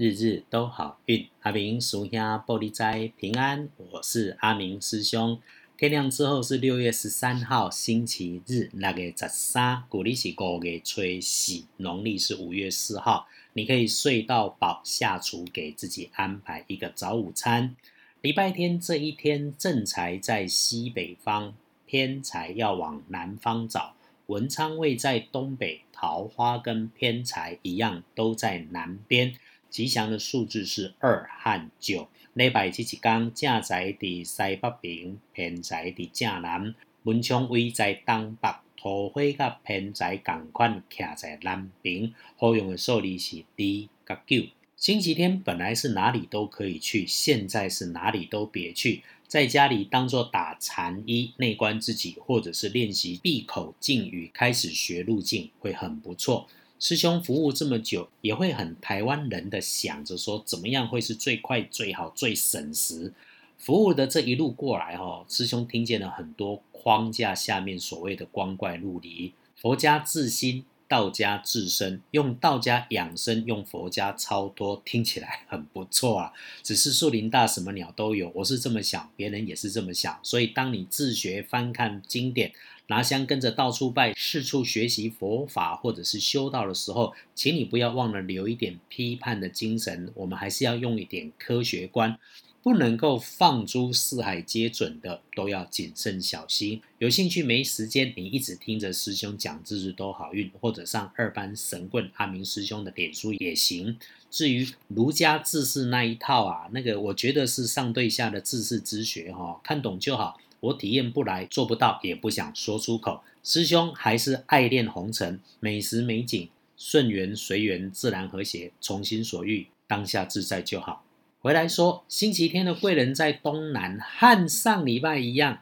日日都好运。阿明师兄报你知平安，我是阿明师兄。天亮之后是6月13号星期日，6月13，古历是5月初四，农历是5月4号。你可以睡到饱，下厨给自己安排一个早午餐。礼拜天这一天，正财在西北方，偏财要往南方找。文昌位在东北，桃花跟偏财一样都在南边。吉祥的数字是2和9。礼拜这一天，正财在西北边，偏财在正南。文昌位在东北，桃花甲偏财同款徛在南边。好用的数字是2甲9。星期天本来是哪里都可以去，现在是哪里都别去，在家里当作打禅衣，内观自己，或者是练习闭口禁语，开始学路径会很不错。师兄服务这么久，也会很台湾人的想着说怎么样会是最快最好最省时。服务的这一路过来师兄听见了很多框架下面所谓的光怪陆离，佛家自心，道家自身，用道家养生，用佛家超脱，听起来很不错啊。只是树林大，什么鸟都有，我是这么想，别人也是这么想。所以当你自学，翻看经典，拿香跟着到处拜，四处学习佛法或者是修道的时候，请你不要忘了留一点批判的精神，我们还是要用一点科学观，不能够放诸四海皆准的，都要谨慎小心。有兴趣没时间，你一直听着师兄讲日日都好运，或者上二班神棍阿明师兄的脸书也行。至于儒家治世那一套啊，那个我觉得是上对下的治世之学看懂就好，我体验不来，做不到，也不想说出口。师兄还是爱恋红尘，美食美景，顺缘随缘，自然和谐，从心所欲，当下自在就好。回来说，星期天的贵人在东南，和上礼拜一样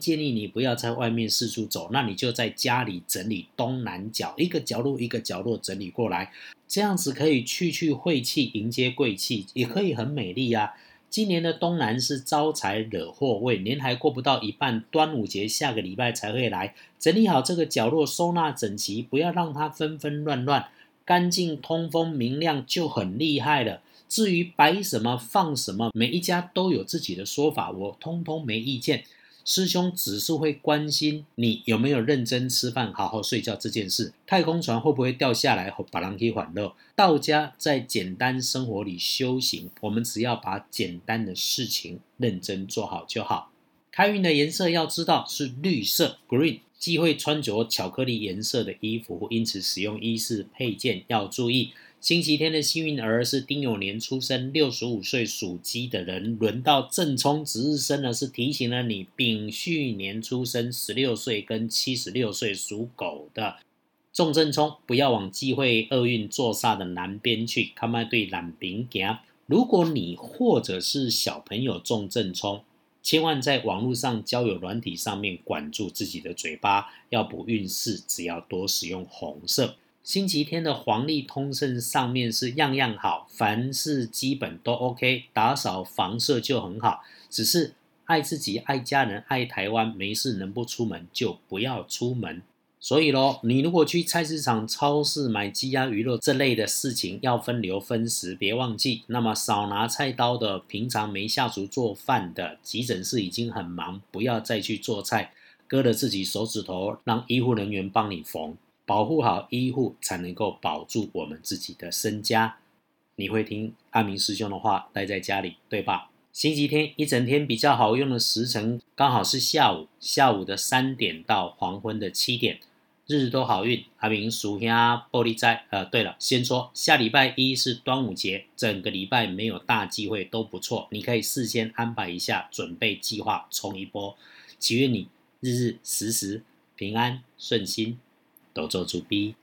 建议你不要在外面四处走，那你就在家里整理东南角，一个角落一个角落整理过来，这样子可以去晦气，迎接贵气，也可以很美丽啊。今年的东南是招财惹祸位，年还过不到一半，端午节下个礼拜才会来，整理好这个角落，收纳整齐，不要让它纷纷乱乱，干净通风明亮就很厉害了。至于摆什么放什么，每一家都有自己的说法，我通通没意见。师兄只是会关心你有没有认真吃饭好好睡觉这件事，太空船会不会掉下来让别人去烦恼。道家在简单生活里修行，我们只要把简单的事情认真做好就好。开运的颜色要知道是绿色 green， 忌讳穿着巧克力颜色的衣服，因此使用衣饰配件要注意。星期天的幸运儿是丁酉年出生65岁属鸡的人，轮到正冲值日生呢，是提醒了你丙戌年出生16岁跟76岁属狗的重正冲，不要往忌讳厄运坐煞的南边去，看卖对南边行。如果你或者是小朋友重正冲，千万在网络上交友软体上面管住自己的嘴巴，要补运势只要多使用红色。星期天的黄历通胜上面是样样好，凡是基本都 OK， 打扫房舍就很好，只是爱自己爱家人爱台湾，没事能不出门就不要出门。所以咯，你如果去菜市场超市买鸡鸭鱼肉这类的事情，要分流分时别忘记。那么少拿菜刀的，平常没下厨做饭的，急诊室已经很忙，不要再去做菜，割了自己手指头让医护人员帮你缝，保护好医护才能够保住我们自己的身家。你会听阿明师兄的话，待在家里，对吧？星期天一整天比较好用的时辰刚好是下午的3点到黄昏的7点。日日都好运，阿明师兄报你知。对了，先说下礼拜一是端午节，整个礼拜没有大忌讳都不错，你可以事先安排一下，准备计划冲一波。祈愿你日日时时平安顺心，都做主逼。